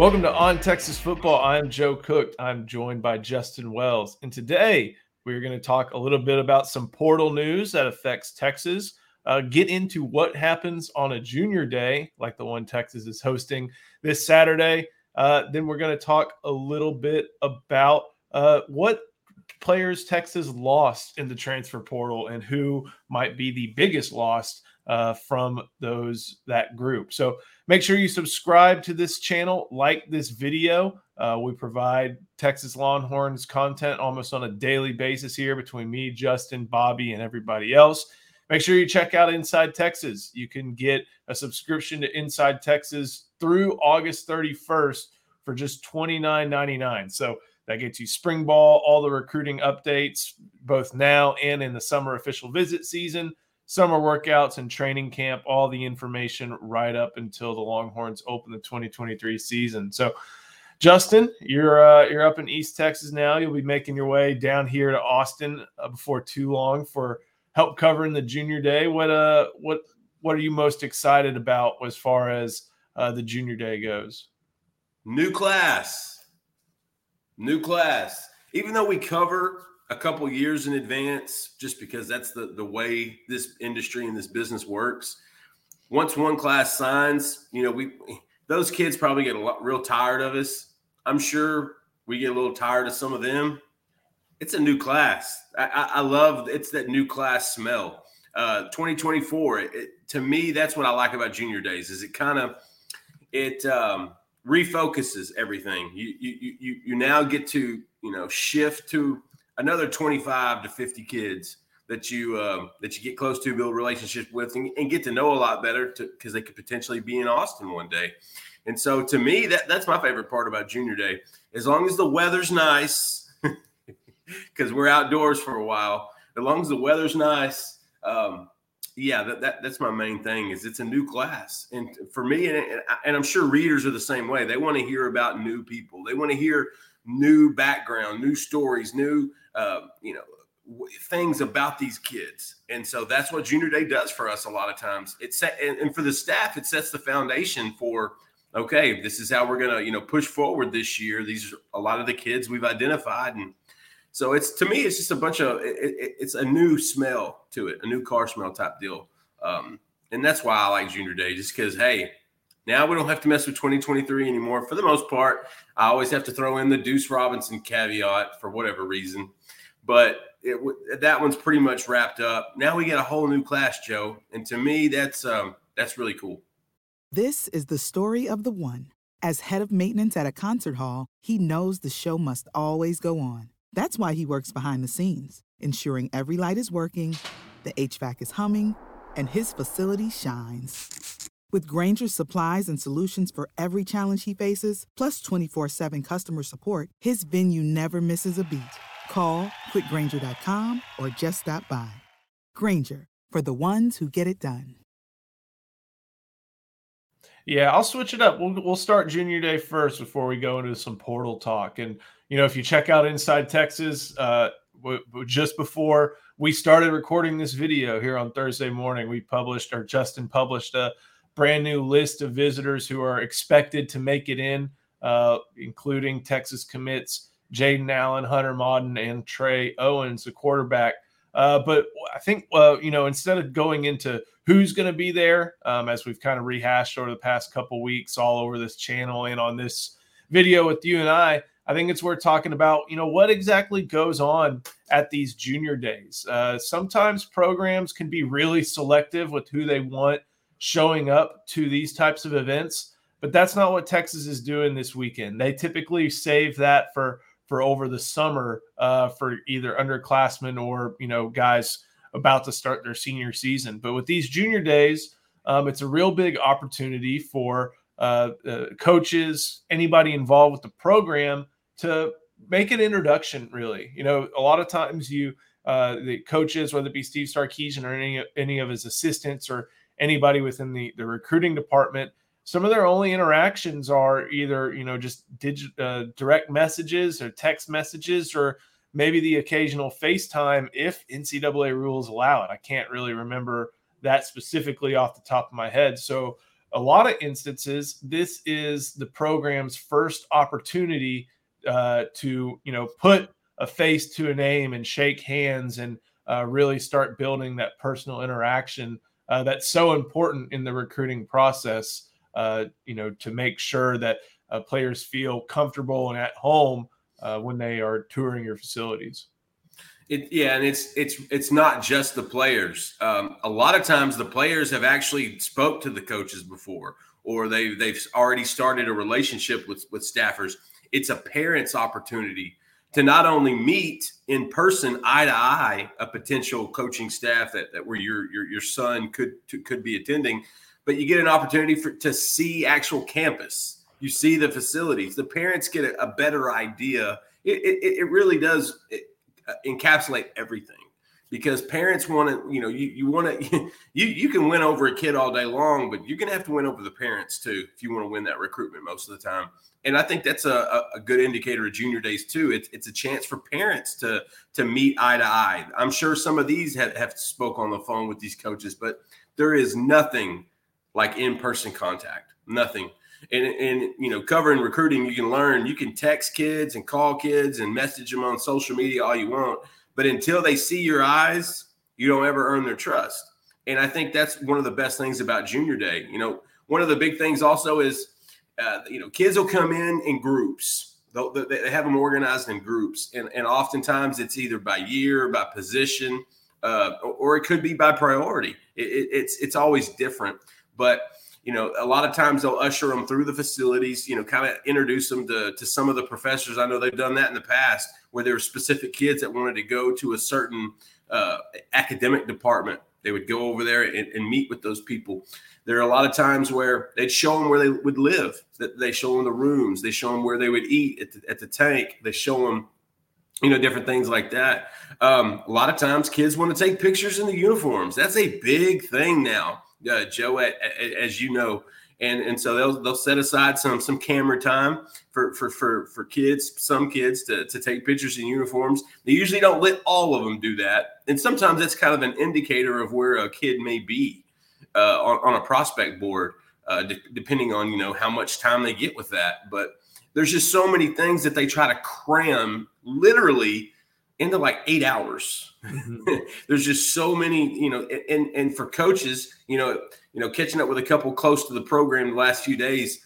Welcome to On Texas Football. I'm Joe Cook. I'm joined by Justin Wells. And today we're going to talk a little bit about some portal news that affects Texas, get into what happens on a junior day, like the one Texas is hosting this Saturday. Then we're going to talk a little bit about what players Texas lost in the transfer portal and who might be the biggest loss from that group. So make sure you subscribe to this channel, like this video. We provide Texas Longhorns content almost on a daily basis here between me, Justin, Bobby, and everybody else. Make sure you check out Inside Texas. You can get a subscription to Inside Texas through August 31st for just $29.99. So that gets you spring ball, all the recruiting updates, both now and in the summer official visit season, summer workouts and training camp, all the information right up until the Longhorns open the 2023 season. So, Justin, you're up in East Texas now. You'll be making your way down here to Austin before too long for help covering the junior day. What are you most excited about as far as the junior day goes? New class. Even though we cover a couple years in advance, just because that's the way this industry and this business works. Once one class signs, those kids probably get real tired of us. I'm sure we get a little tired of some of them. It's a new class. I love it's that new class smell. 2024. To me, that's what I like about junior days. Is it kind of refocuses everything. You now get to shift to another 25 to 50 kids that you get close to, build relationships with, and get to know a lot better because they could potentially be in Austin one day. And so to me, that's my favorite part about junior day. As long as the weather's nice, because we're outdoors for a while, as long as the weather's nice, that's my main thing is it's a new class. And for me, and I'm sure readers are the same way. They want to hear about new people. They want to hear new background, new stories, new, things about these kids. And so that's what junior day does for us a lot of times. And for the staff, it sets the foundation for, okay, this is how we're going to, push forward this year. These are a lot of the kids we've identified. And so it's just a bunch of, it's a new smell to it, a new car smell type deal. And that's why I like junior day, just because, hey, now we don't have to mess with 2023 anymore. For the most part, I always have to throw in the Deuce Robinson caveat for whatever reason. But that one's pretty much wrapped up. Now we get a whole new class, Joe. And to me, that's really cool. This is the story of the one. As head of maintenance at a concert hall, he knows the show must always go on. That's why he works behind the scenes, ensuring every light is working, the HVAC is humming, and his facility shines. With Grainger's supplies and solutions for every challenge he faces, plus 24/7 customer support, his venue never misses a beat. Call quickgrainger.com or just stop by. Grainger, for the ones who get it done. Yeah, I'll switch it up. We'll start junior day first before we go into some portal talk. And, if you check out Inside Texas, just before we started recording this video here on Thursday morning, Justin published a brand new list of visitors who are expected to make it in, including Texas commits Jaden Allen, Hunter Moddon, and Trey Owens, the quarterback. But I think, instead of going into who's going to be there, as we've kind of rehashed over the past couple weeks all over this channel and on this video with you and I think it's worth talking about, what exactly goes on at these junior days. Sometimes programs can be really selective with who they want showing up to these types of events, but that's not what Texas is doing this weekend. They typically save that for over the summer for either underclassmen or, guys about to start their senior season. But with these junior days, it's a real big opportunity for coaches, anybody involved with the program to make an introduction, really. A lot of times the coaches, whether it be Steve Sarkisian or any of his assistants or anybody within the recruiting department, some of their only interactions are either, just direct messages or text messages, or maybe the occasional FaceTime if NCAA rules allow it. I can't really remember that specifically off the top of my head. So a lot of instances, this is the program's first opportunity to, put a face to a name and shake hands and really start building that personal interaction that's so important in the recruiting process, to make sure that players feel comfortable and at home when they are touring your facilities. And it's not just the players. A lot of times the players have actually spoke to the coaches before, or they've already started a relationship with staffers. It's a parent's opportunity to not only meet in person, eye to eye, a potential coaching staff that where your son could be attending, but you get an opportunity to see actual campus. You see the facilities. The parents get a better idea. It really does encapsulate everything, because parents want to, you can win over a kid all day long, but you're going to have to win over the parents too if you want to win that recruitment most of the time. And I think that's a good indicator of junior days too. It's a chance for parents to meet eye to eye. I'm sure some of these have spoke on the phone with these coaches, but there is nothing like in-person contact, nothing. And covering recruiting, you can learn, you can text kids and call kids and message them on social media all you want, but until they see your eyes, you don't ever earn their trust. And I think that's one of the best things about junior day. One of the big things also is, kids will come in groups. They have them organized in groups. And oftentimes it's either by year, by position, or it could be by priority. It's always different, but a lot of times they'll usher them through the facilities, kind of introduce them to some of the professors. I know they've done that in the past where there were specific kids that wanted to go to a certain academic department. They would go over there and meet with those people. There are a lot of times where they'd show them where they would live. They show them the rooms. They show them where they would eat at the tank. They show them, different things like that. A lot of times kids want to take pictures in the uniforms. That's a big thing now. Joe, as you know, and so they'll set aside some camera time for kids, some kids to take pictures in uniforms. They usually don't let all of them do that, and sometimes that's kind of an indicator of where a kid may be on a prospect board, depending on how much time they get with that. But there's just so many things that they try to cram literally into like 8 hours. Mm-hmm. There's just so many, and for coaches, catching up with a couple close to the program the last few days,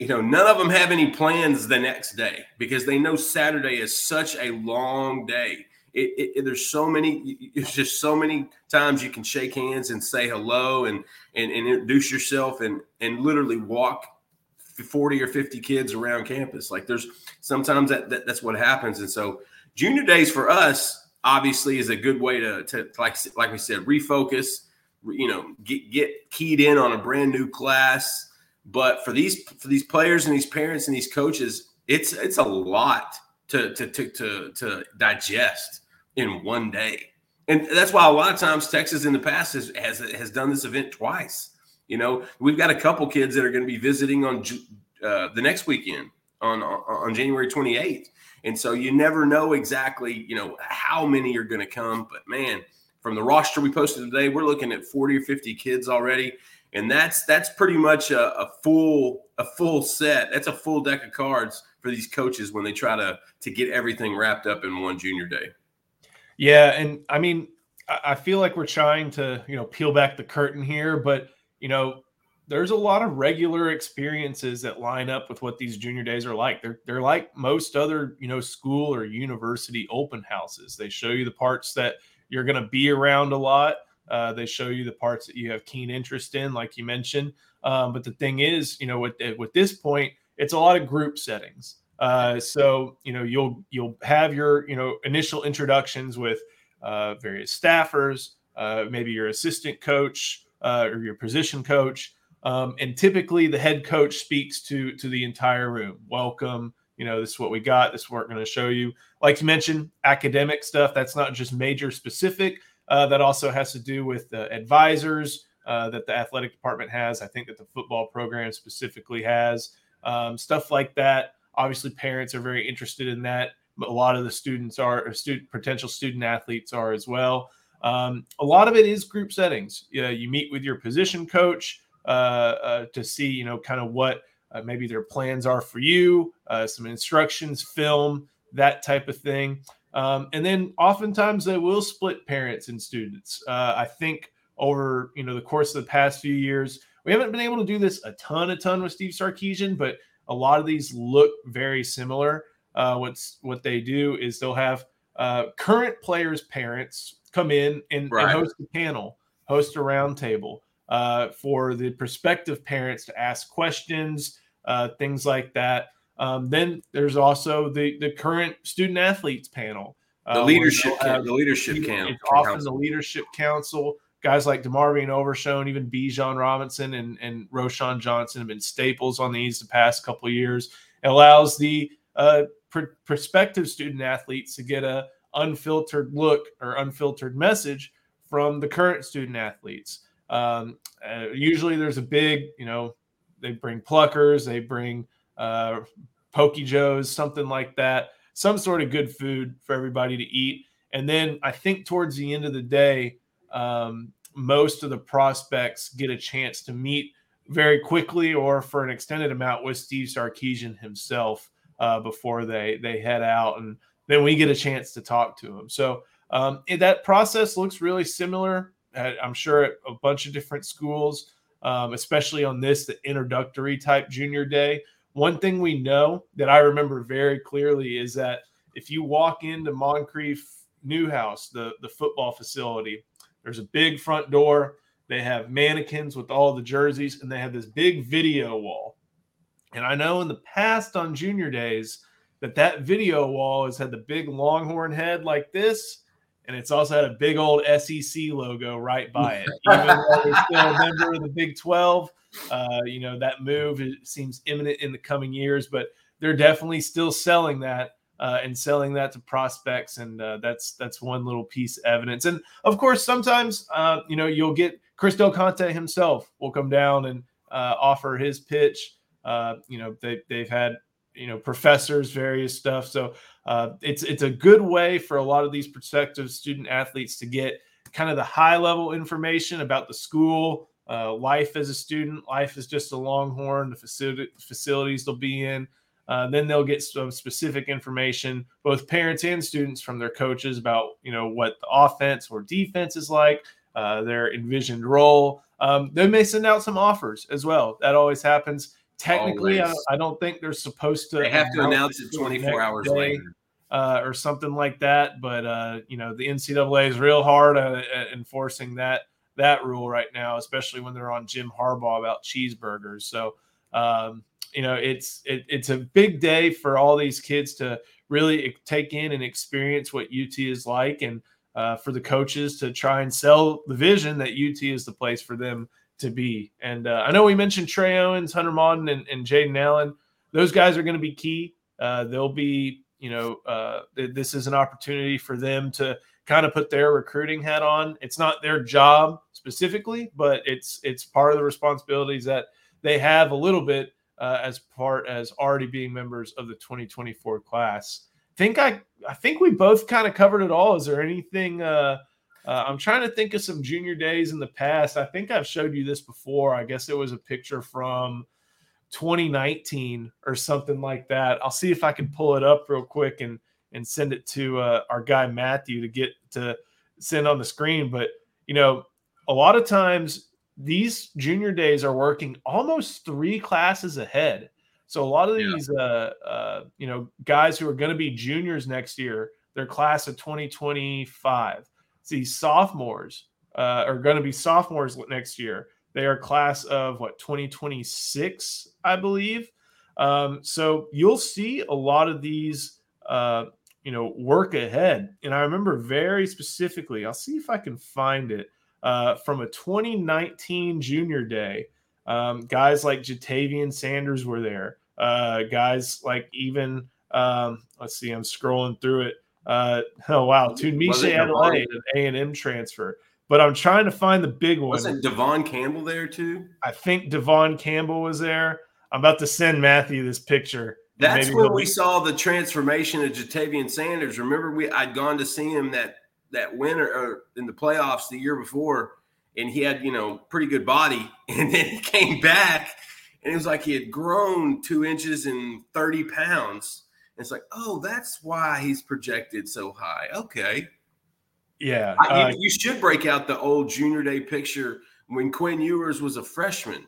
none of them have any plans the next day because they know Saturday is such a long day. There's just so many times you can shake hands and say hello and introduce yourself and literally walk 40 or 50 kids around campus. Like there's sometimes that's what happens. And so junior days for us obviously is a good way to like we said, refocus, get keyed in on a brand new class. But for these players and these parents and these coaches, it's a lot to digest in one day. And that's why a lot of times Texas in the past has done this event twice. We've got a couple kids that are going to be visiting on the next weekend on January 28th. And so you never know exactly, how many are going to come. But, man, from the roster we posted today, we're looking at 40 or 50 kids already. And that's pretty much a full set. That's a full deck of cards for these coaches when they try to get everything wrapped up in one junior day. Yeah, and, I feel like we're trying to, peel back the curtain here. But, there's a lot of regular experiences that line up with what these junior days are like. They're like most other, school or university open houses. They show you the parts that you're going to be around a lot. They show you the parts that you have keen interest in, like you mentioned. But the thing is, with this point, it's a lot of group settings. So, you'll have your, initial introductions with various staffers, maybe your assistant coach or your position coach. And typically the head coach speaks to the entire room. Welcome. This is what we got. This is what we're going to show you. Like you mentioned, academic stuff. That's not just major specific. That also has to do with the advisors that the athletic department has. I think that the football program specifically has stuff like that. Obviously, parents are very interested in that. But a lot of the students are, or potential student athletes are as well. A lot of it is group settings. You meet with your position coach. to see, you know, kind of what maybe their plans are for you, some instructions, film, that type of thing. And then oftentimes they will split parents and students. I think over, you know, the course of the past few years, we haven't been able to do this a ton with Steve Sarkisian, but a lot of these look very similar. What they do is they'll have current players' parents come in and host a panel, host a roundtable for the prospective parents to ask questions, things like that. Then there's also the current student athletes panel, the leadership council. Often the leadership council, guys like DeMarvin Overshown, even Bijan Robinson and Roshan Johnson have been staples on these the past couple of years. It allows the prospective student athletes to get a unfiltered look or unfiltered message from the current student athletes. Usually there's a big, you know, they bring pluckers, they bring Pokey Joes, something like that, some sort of good food for everybody to eat. And then I think towards the end of the day, most of the prospects get a chance to meet very quickly or for an extended amount with Steve Sarkisian himself before they head out. And then we get a chance to talk to him. So that process looks really similar, I'm sure, at a bunch of different schools, especially on the introductory type junior day. One thing we know that I remember very clearly is that if you walk into Moncrief Newhouse, the football facility, there's a big front door. They have mannequins with all the jerseys, and they have this big video wall. And I know in the past on junior days that video wall has had the big Longhorn head like this, and it's also had a big old SEC logo right by it. Even though we're still a member of the Big 12, you know, that move seems imminent in the coming years, but they're definitely still selling that and selling that to prospects. And that's one little piece of evidence. And of course, sometimes, you know, you'll get Chris Del Conte himself will come down and offer his pitch. You know, they've had, you know, professors, various stuff. So it's a good way for a lot of these prospective student athletes to get kind of the high level information about the school, life as a student, life as just a Longhorn, the facilities they'll be in. Then they'll get some specific information, both parents and students, from their coaches about, you know, what the offense or defense is like, their envisioned role. They may send out some offers as well. That always happens. Technically, I don't think they're supposed to. They have to announce it 24 hours later or something like that. But, you know, the NCAA is real hard at enforcing that rule right now, especially when they're on Jim Harbaugh about cheeseburgers. So, you know, it's a big day for all these kids to really take in and experience what UT is like, and for the coaches to try and sell the vision that UT is the place for them to be. And I know we mentioned Trey Owens, Hunter Moddon, and Jaden Allen. Those guys are going to be key. They'll be, you know, this is an opportunity for them to kind of put their recruiting hat on. It's not their job specifically, but it's part of the responsibilities that they have a little bit as part as already being members of the 2024 class. I think we both kind of covered it all. Is there anything I'm trying to think of some junior days in the past. I think I've showed you this before. I guess it was a picture from 2019 or something like that. I'll see if I can pull it up real quick and send it to our guy Matthew to get to send on the screen. But, you know, a lot of times these junior days are working almost three classes ahead. So a lot of these, you know, guys who are going to be juniors next year, their class of 2025. These sophomores are going to be sophomores next year. They are class of 2026, I believe. So you'll see a lot of these, you know, work ahead. And I remember very specifically, I'll see if I can find it from a 2019 junior day. Guys like Jatavian Sanders were there. Guys like even, let's see, I'm scrolling through it. Oh wow, Tunisia Adelaide, an A&M transfer. But I'm trying to find the big one. Wasn't Devon Campbell there too? I think Devon Campbell was there. I'm about to send Matthew this picture. That's where we saw the transformation of Jatavian Sanders. Remember, I'd gone to see him that winter or in the playoffs the year before, and he had, you know, pretty good body. And then he came back and it was like he had grown 2 inches and 30 pounds. And it's like, oh, that's why he's projected so high. Okay. Yeah. You should break out the old junior day picture when Quinn Ewers was a freshman.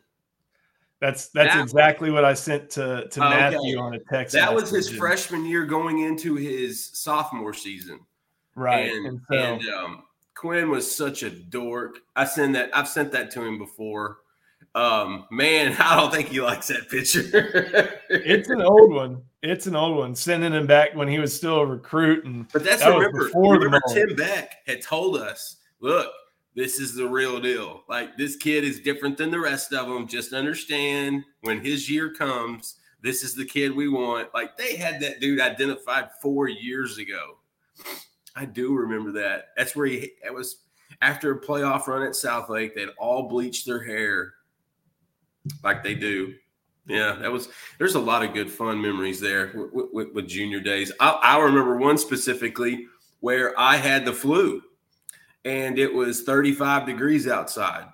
That's exactly what I sent to Matthew on a text. That was his freshman year going into his sophomore season. Right. And Quinn was such a dork. I've sent that to him before. Man, I don't think he likes that picture. It's an old one. Sending him back when he was still a recruit. Remember Tim Beck had told us, look, this is the real deal. Like, this kid is different than the rest of them. Just understand when his year comes, this is the kid we want. Like, they had that dude identified 4 years ago. I do remember that. That's where it was after a playoff run at Southlake. They'd all bleached their hair like they do. Yeah, there's a lot of good fun memories there with junior days. I remember one specifically where I had the flu. And it was 35 degrees outside.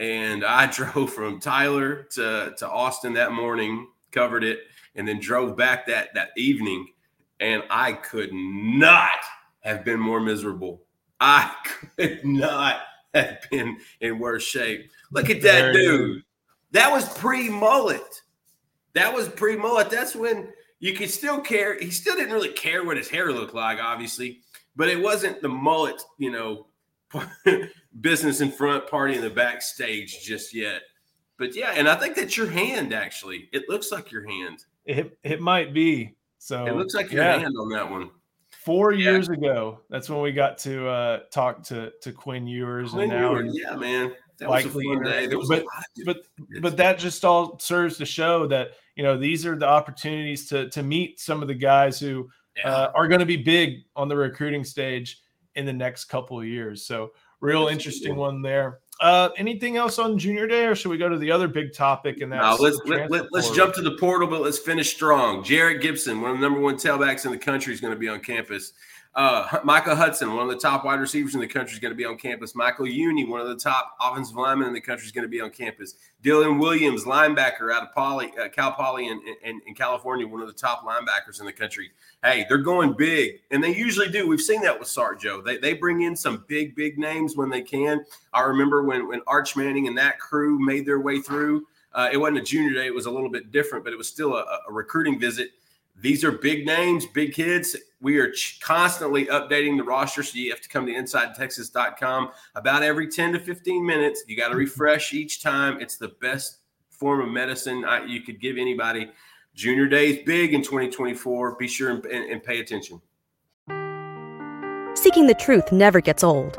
And I drove from Tyler to Austin that morning, covered it, and then drove back that evening. And I could not have been more miserable. I could not have been in worse shape. Look at that dude. That was pre-mullet. That's when you could still care. He still didn't really care what his hair looked like, obviously. But it wasn't the mullet, you know, business in front, party in the backstage just yet. But, yeah, and I think that's your hand, actually. It looks like your hand. It might be. So it looks like your hand on that one. 4 years ago, that's when we got to talk to Quinn Ewers. Yeah, man. That was a fun day. There was a lot of but that just all serves to show that, you know, these are the opportunities to meet some of the guys who – are going to be big on the recruiting stage in the next couple of years. So real interesting one there. Anything else on junior day, or should we go to the other big topic? And that's let's jump to the portal, but let's finish strong. Jared Gibson, one of the number one tailbacks in the country, is going to be on campus. Michael Hudson, one of the top wide receivers in the country, is going to be on campus. Michael Uni, one of the top offensive linemen in the country, is going to be on campus. Dylan Williams, linebacker out of Cal Poly in California, one of the top linebackers in the country. Hey, they're going big, and they usually do. We've seen that with Sark, Joe. They bring in some big, big names when they can. I remember when Arch Manning and that crew made their way through. It wasn't a junior day. It was a little bit different, but it was still a recruiting visit. These are big names, big kids. We are constantly updating the roster, so you have to come to InsideTexas.com. About every 10 to 15 minutes, you got to refresh each time. It's the best form of medicine you could give anybody. Junior Day is big in 2024. Be sure and pay attention. Seeking the truth never gets old.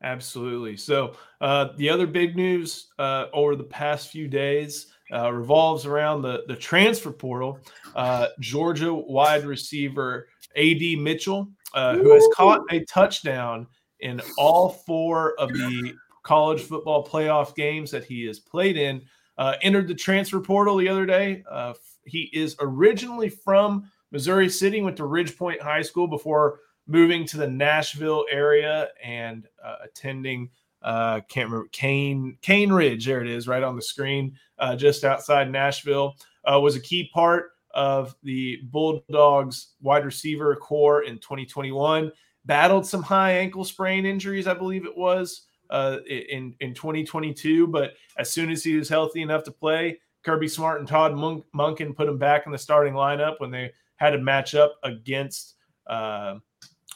Absolutely. So the other big news over the past few days revolves around the transfer portal. Georgia wide receiver A.D. Mitchell, who has caught a touchdown in all four of the college football playoff games that he has played in, entered the transfer portal the other day. He is originally from Missouri City, went to Ridgepoint High School before moving to the Nashville area and attending, can't remember, Cane Ridge, there it is, right on the screen, just outside Nashville, was a key part of the Bulldogs wide receiver core in 2021, battled some high ankle sprain injuries, I believe it was, in 2022, but as soon as he was healthy enough to play, Kirby Smart and Todd Monken put him back in the starting lineup when they had to match up against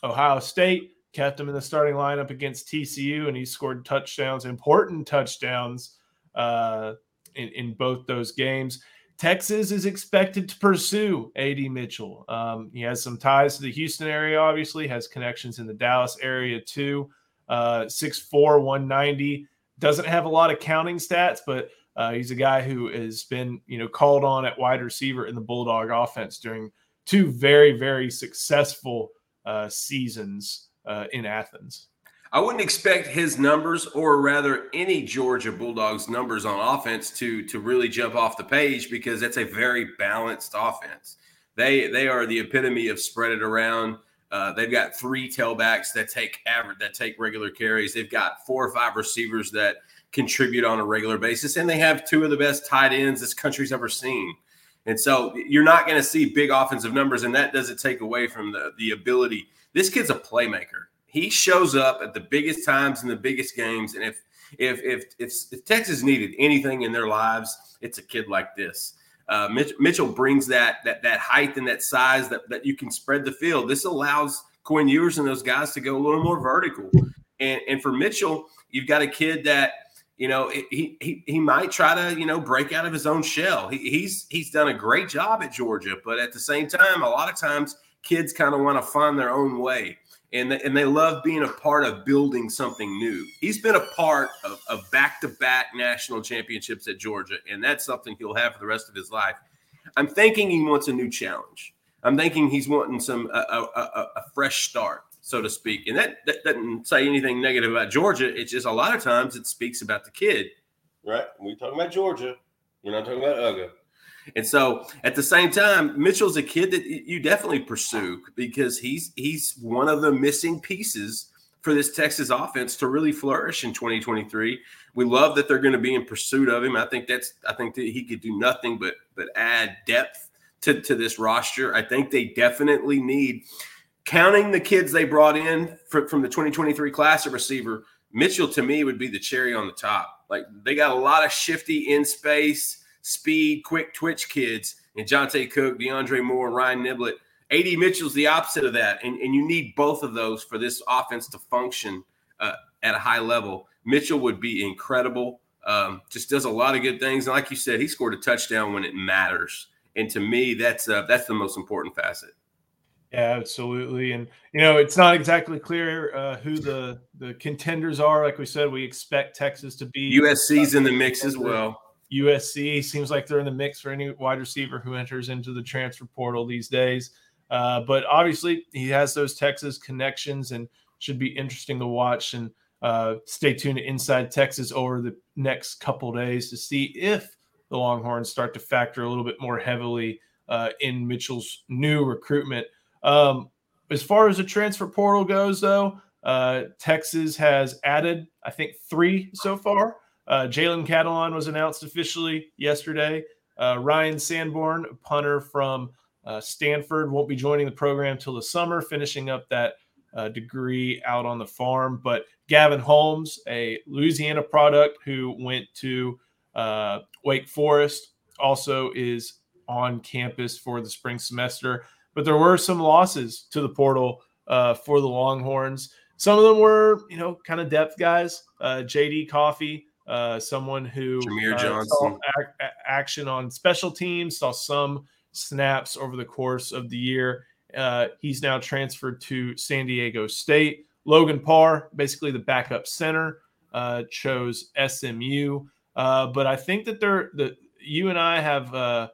Ohio State, kept him in the starting lineup against TCU, and he scored touchdowns, important touchdowns in both those games. Texas is expected to pursue A.D. Mitchell. He has some ties to the Houston area, obviously, has connections in the Dallas area too. 6'4", 190. Doesn't have a lot of counting stats, but He's a guy who has been, called on at wide receiver in the Bulldog offense during two very, very successful seasons in Athens. I wouldn't expect his numbers, or rather any Georgia Bulldogs numbers on offense, to really jump off the page, because that's a very balanced offense. They are the epitome of spread it around. They've got three tailbacks that take regular carries. They've got four or five receivers that contribute on a regular basis, and they have two of the best tight ends this country's ever seen. And so you're not going to see big offensive numbers, and that doesn't take away from the ability. This kid's a playmaker. He shows up at the biggest times in the biggest games, and if Texas needed anything in their lives, it's a kid like this. Mitchell brings that height and that size that you can spread the field. This allows Quinn Ewers and those guys to go a little more vertical. And for Mitchell, you've got a kid that, he might try to, break out of his own shell. He's done a great job at Georgia, but at the same time, a lot of times kids kind of want to find their own way. And they love being a part of building something new. He's been a part of back-to-back national championships at Georgia, and that's something he'll have for the rest of his life. I'm thinking he wants a new challenge. I'm thinking he's wanting a fresh start, so to speak. And that doesn't say anything negative about Georgia. It's just a lot of times it speaks about the kid. Right? We're talking about Georgia. We're not talking about UGA. And so at the same time, Mitchell's a kid that you definitely pursue, because he's one of the missing pieces for this Texas offense to really flourish in 2023. We love that they're going to be in pursuit of him. I think that he could do nothing but add depth to this roster. I think they definitely need, counting the kids they brought in from the 2023 class of receiver, Mitchell to me would be the cherry on the top. Like, they got a lot of shifty in space, speed, quick twitch kids, and Jonte Cook, DeAndre Moore, Ryan Niblett. A.D. Mitchell's the opposite of that, and you need both of those for this offense to function at a high level. Mitchell would be incredible, just does a lot of good things. And like you said, he scored a touchdown when it matters. And to me, that's the most important facet. Yeah, absolutely. And, it's not exactly clear who the contenders are. Like we said, we expect Texas to be. USC's in the mix as well. USC seems like they're in the mix for any wide receiver who enters into the transfer portal these days. But obviously he has those Texas connections and should be interesting to watch. And stay tuned to Inside Texas over the next couple days to see if the Longhorns start to factor a little bit more heavily in Mitchell's new recruitment. As far as the transfer portal goes, though, Texas has added, I think, 3 so far. Jalen Catalon was announced officially yesterday. Ryan Sanborn, a punter from Stanford, won't be joining the program till the summer, finishing up that degree out on the farm. But Gavin Holmes, a Louisiana product who went to Wake Forest, also is on campus for the spring semester. But there were some losses to the portal for the Longhorns. Some of them were, kind of depth guys. J.D. Coffey. Someone who Jameer Johnson saw action on special teams, saw some snaps over the course of the year. He's now transferred to San Diego State. Logan Parr, basically the backup center, chose SMU. But I think that you and I have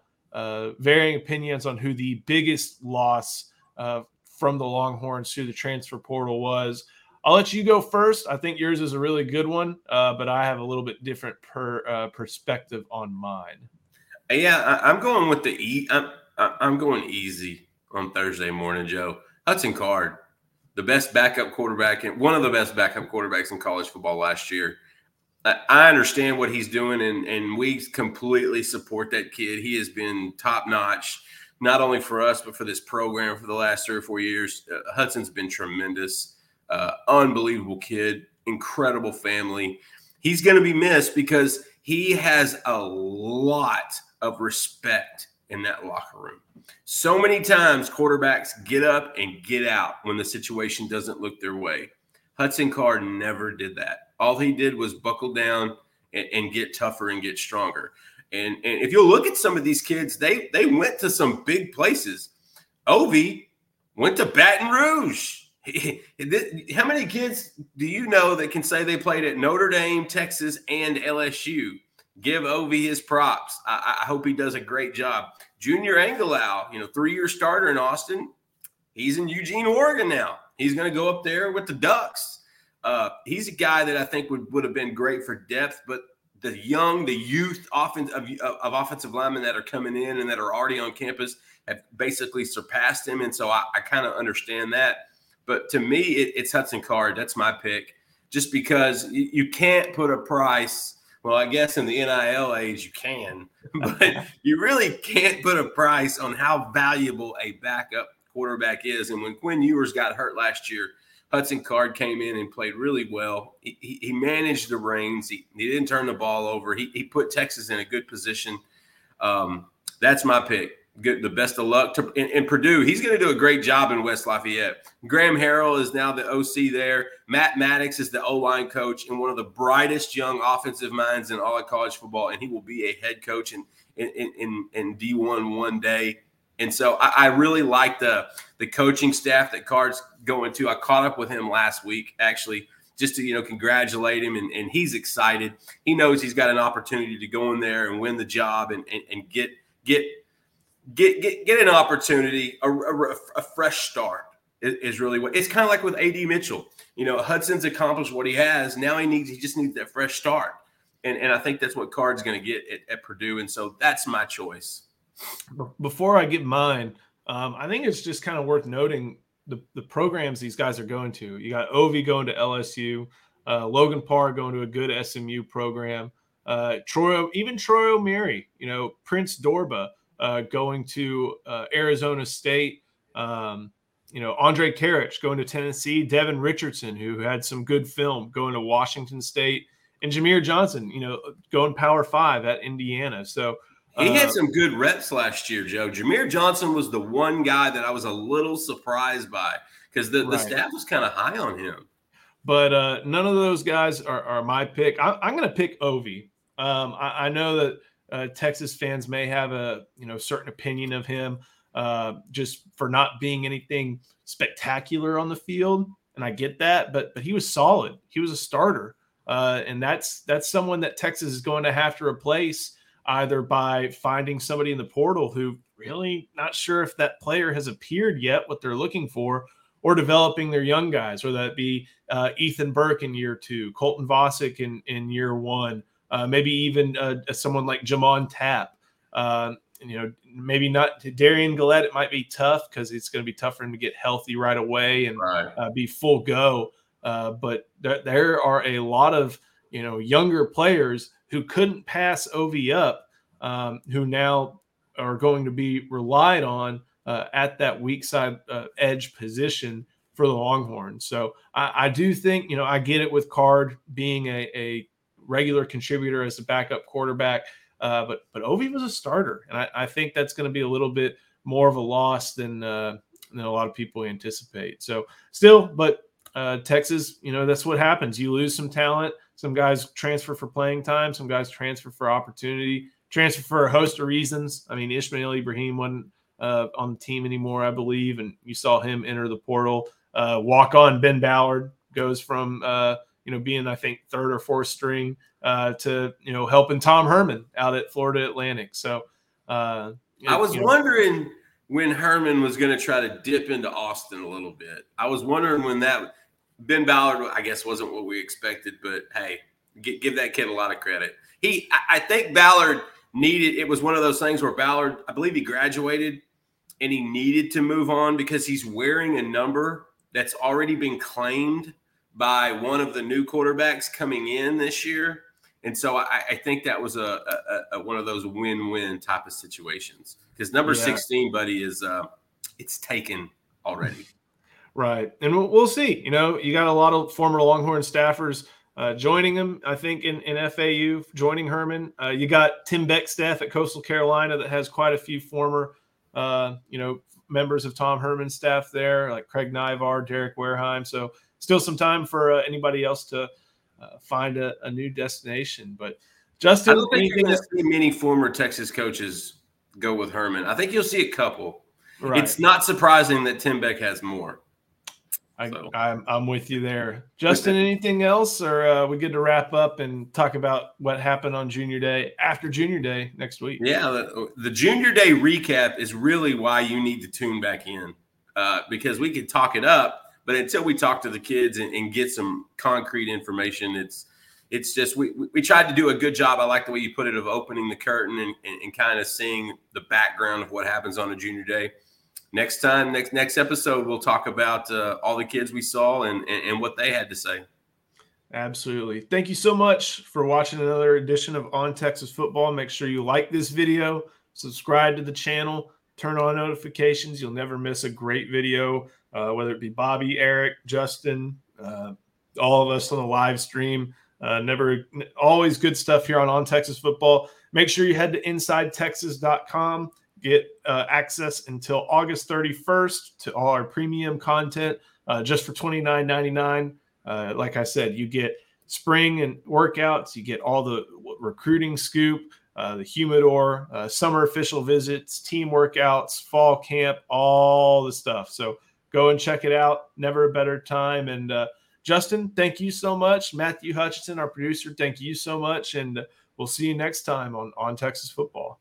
varying opinions on who the biggest loss from the Longhorns to the transfer portal was. I'll let you go first. I think yours is a really good one, but I have a little bit different perspective on mine. Yeah, I'm going with I'm going easy on Thursday morning, Joe. Hudson Card, the best backup quarterback, and one of the best backup quarterbacks in college football last year. I understand what he's doing, and we completely support that kid. He has been top notch, not only for us but for this program for the last 3 or 4 years. Hudson's been tremendous. Unbelievable kid, incredible family. He's going to be missed because he has a lot of respect in that locker room. So many times quarterbacks get up and get out when the situation doesn't look their way. Hudson Card never did that. All he did was buckle down and get tougher and get stronger. And if you look at some of these kids, they went to some big places. Ovi went to Baton Rouge. How many kids do you know that can say they played at Notre Dame, Texas, and LSU? give Ovi his props. I hope he does a great job. Junior Angelau, three-year starter in Austin. He's in Eugene, Oregon now. He's going to go up there with the Ducks. He's a guy that I think would have been great for depth, but the youth of offensive linemen that are coming in and that are already on campus have basically surpassed him, and so I kind of understand that. But to me, it's Hudson Card. That's my pick, just because you can't put a price. Well, I guess in the NIL age you can, but you really can't put a price on how valuable a backup quarterback is. And when Quinn Ewers got hurt last year, Hudson Card came in and played really well. He managed the reins. He didn't turn the ball over. He put Texas in a good position. That's my pick. The best of luck to in Purdue. He's going to do a great job in West Lafayette. Graham Harrell is now the OC there. Matt Maddox is the O-line coach and one of the brightest young offensive minds in all of college football, and he will be a head coach in D1 one day. And so I really like the coaching staff that Card's going to. I caught up with him last week, actually, just to congratulate him, and he's excited. He knows he's got an opportunity to go in there and win the job and get an opportunity, a fresh start is really what – it's kind of like with A.D. Mitchell. Hudson's accomplished what he has. Now he just needs that fresh start, and I think that's what Card's going to get at Purdue, and so that's my choice. Before I get mine, I think it's just kind of worth noting the programs these guys are going to. You got Ovi going to LSU, Logan Parr going to a good SMU program, Troy O'Meary, Prince Dorba going to Arizona State, Andre Karich going to Tennessee, Devin Richardson, who had some good film, going to Washington State, and Jameer Johnson, going Power 5 at Indiana. So he had some good reps last year, Joe. Jameer Johnson was the one guy that I was a little surprised by because the staff was kind of high on him. But none of those guys are my pick. I'm going to pick Ovi. I know that Texas fans may have a certain opinion of him just for not being anything spectacular on the field, and I get that. But he was solid. He was a starter, and that's someone that Texas is going to have to replace, either by finding somebody in the portal who really not sure if that player has appeared yet, what they're looking for, or developing their young guys, whether that be Ethan Burke in year 2, Colton Vosick in year 1, maybe even someone like Jamon Tapp. Maybe not Darian Gillette. It might be tough because it's going to be tough for him to get healthy right away and be full go. But there are a lot of younger players who couldn't pass Ovi up, who now are going to be relied on at that weak side edge position for the Longhorns. So I do think, I get it with Card being a regular contributor as a backup quarterback, but Ovi was a starter, and I think that's going to be a little bit more of a loss than a lot of people anticipate. So still, but Texas, that's what happens. You lose some talent. Some guys transfer for playing time. Some guys transfer for opportunity, transfer for a host of reasons. I mean, Ishmael Ibrahim wasn't on the team anymore, I believe, and you saw him enter the portal. Walk-on Ben Ballard goes from, being, I think, third or fourth string to, helping Tom Herman out at Florida Atlantic. So I was wondering when Herman was going to try to dip into Austin a little bit. I was wondering when that – Ben Ballard, I guess, wasn't what we expected, but hey, give that kid a lot of credit. I think Ballard needed – it was one of those things where Ballard, I believe he graduated and he needed to move on because he's wearing a number that's already been claimed by one of the new quarterbacks coming in this year. And so I think that was a one of those win-win type of situations because number 16, buddy, is it's taken already. Right. And we'll see. You got a lot of former Longhorn staffers joining him, I think, in FAU, joining Herman. You got Tim Beck staff at Coastal Carolina that has quite a few former, members of Tom Herman's staff there, like Craig Nivar, Derek Wareheim. So still some time for anybody else to find a new destination. But Justin, I don't think you're going to see many former Texas coaches go with Herman. I think you'll see a couple. Right. It's not surprising that Tim Beck has more. I'm with you there. Justin, anything else? Or we good to wrap up and talk about what happened on Junior Day after Junior Day next week? Yeah, the Junior Day recap is really why you need to tune back in because we could talk it up. But until we talk to the kids and get some concrete information, it's just we tried to do a good job. I like the way you put it of opening the curtain and kind of seeing the background of what happens on a Junior Day. Next time, next episode, we'll talk about all the kids we saw and what they had to say. Absolutely. Thank you so much for watching another edition of On Texas Football. Make sure you like this video, subscribe to the channel, turn on notifications. You'll never miss a great video, whether it be Bobby, Eric, Justin, all of us on the live stream. Always good stuff here on Texas Football. Make sure you head to InsideTexas.com. Get access until August 31st to all our premium content just for $29.99. Like I said, you get spring and workouts. You get all the recruiting scoop, the humidor, summer official visits, team workouts, fall camp, all the stuff. So go and check it out. Never a better time. And Justin, thank you so much. Matthew Hutchinson, our producer, thank you so much. And we'll see you next time on Texas Football.